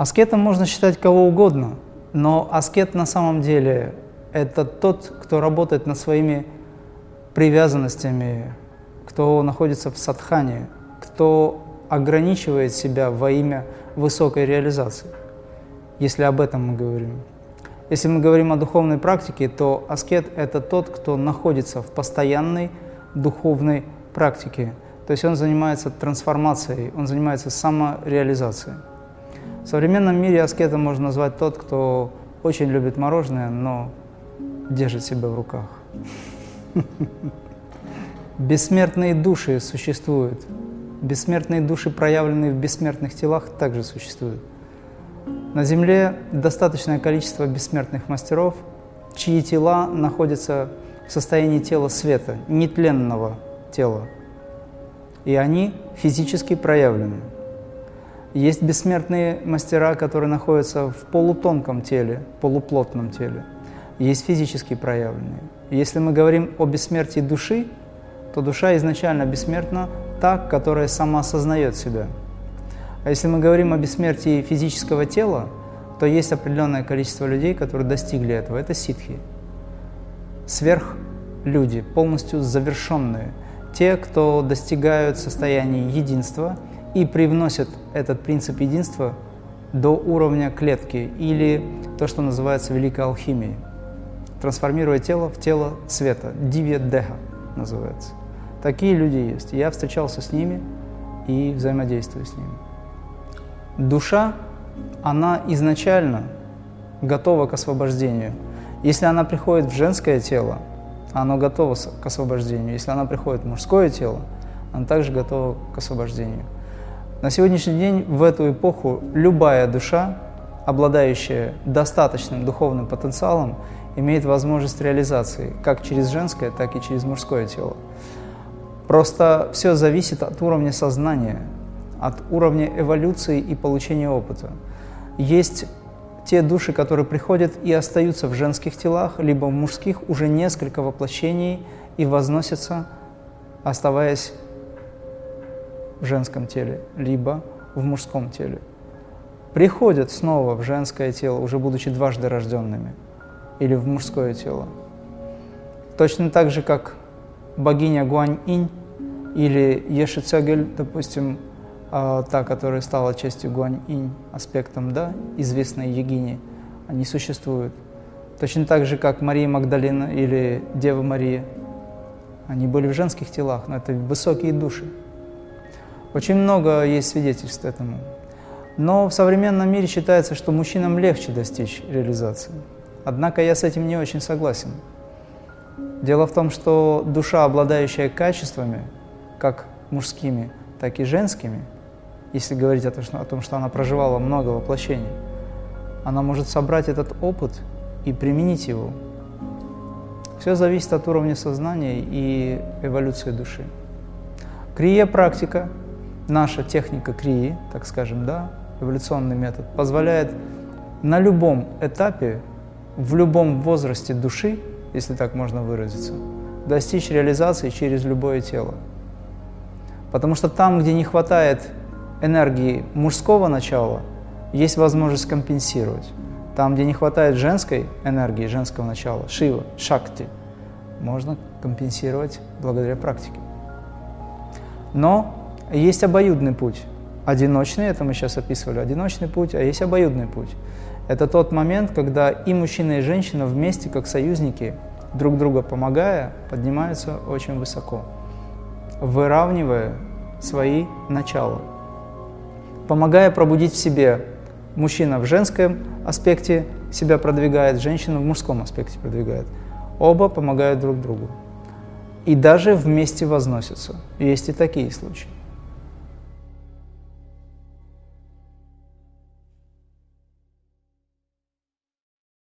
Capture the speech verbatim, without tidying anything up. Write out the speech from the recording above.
Аскетом можно считать кого угодно, но аскет на самом деле – это тот, кто работает над своими привязанностями, кто находится в садхане, кто ограничивает себя во имя высокой реализации, если об этом мы говорим. Если мы говорим о духовной практике, то аскет – это тот, кто находится в постоянной духовной практике. То есть он занимается трансформацией, он занимается самореализацией. В современном мире аскетом можно назвать тот, кто очень любит мороженое, но держит себя в руках. Бессмертные души существуют. Бессмертные души, проявленные в бессмертных телах, также существуют. На Земле достаточное количество бессмертных мастеров, чьи тела находятся в состоянии тела света, нетленного тела, и они физически проявлены. Есть бессмертные мастера, которые находятся в полутонком теле, полуплотном теле, есть физически проявленные. Если мы говорим о бессмертии души, то душа изначально бессмертна, та, которая сама осознает себя. А если мы говорим о бессмертии физического тела, то есть определенное количество людей, которые достигли этого. Это сиддхи. Сверхлюди, полностью завершенные. Те, кто достигают состояния единства и привносят этот принцип единства до уровня клетки, или то, что называется великой алхимией, трансформируя тело в тело света. Дивья Деха называется. Такие люди есть. Я встречался с ними и взаимодействую с ними. Душа, она изначально готова к освобождению. Если она приходит в женское тело, оно готово к освобождению. Если она приходит в мужское тело, оно также готово к освобождению. На сегодняшний день, в эту эпоху, любая душа, обладающая достаточным духовным потенциалом, имеет возможность реализации как через женское, так и через мужское тело. Просто все зависит от уровня сознания, от уровня эволюции и получения опыта. Есть те души, которые приходят и остаются в женских телах, либо в мужских уже несколько воплощений и возносятся, оставаясь в женском теле, либо в мужском теле. Приходят снова в женское тело, уже будучи дважды рожденными, или в мужское тело. Точно так же, как богиня Гуань-инь или Еше Цогьял, допустим, та, которая стала частью Гуань-инь, аспектом, да, известной йогини, они существуют. Точно так же, как Мария Магдалина или Дева Мария. Они были в женских телах, но это высокие души. Очень много есть свидетельств этому. Но в современном мире считается, что мужчинам легче достичь реализации. Однако я с этим не очень согласен. Дело в том, что душа, обладающая качествами, как мужскими, так и женскими, если говорить о том, что, о том, что она проживала много воплощений, она может собрать этот опыт и применить его. Все зависит от уровня сознания и эволюции души. Крия-практика, наша техника крии, так скажем, да, эволюционный метод, позволяет на любом этапе, в любом возрасте души, если так можно выразиться, достичь реализации через любое тело. Потому что там, где не хватает энергии мужского начала, есть возможность компенсировать. Там, где не хватает женской энергии, женского начала, Шива, Шакти, можно компенсировать благодаря практике. Но есть обоюдный путь. Одиночный, это мы сейчас описывали, одиночный путь, а есть обоюдный путь. Это тот момент, когда и мужчина, и женщина вместе, как союзники, друг друга помогая, поднимаются очень высоко, выравнивая свои начала, помогая пробудить в себе. Мужчина в женском аспекте себя продвигает, женщина в мужском аспекте продвигает. Оба помогают друг другу. И даже вместе возносятся. Есть и такие случаи.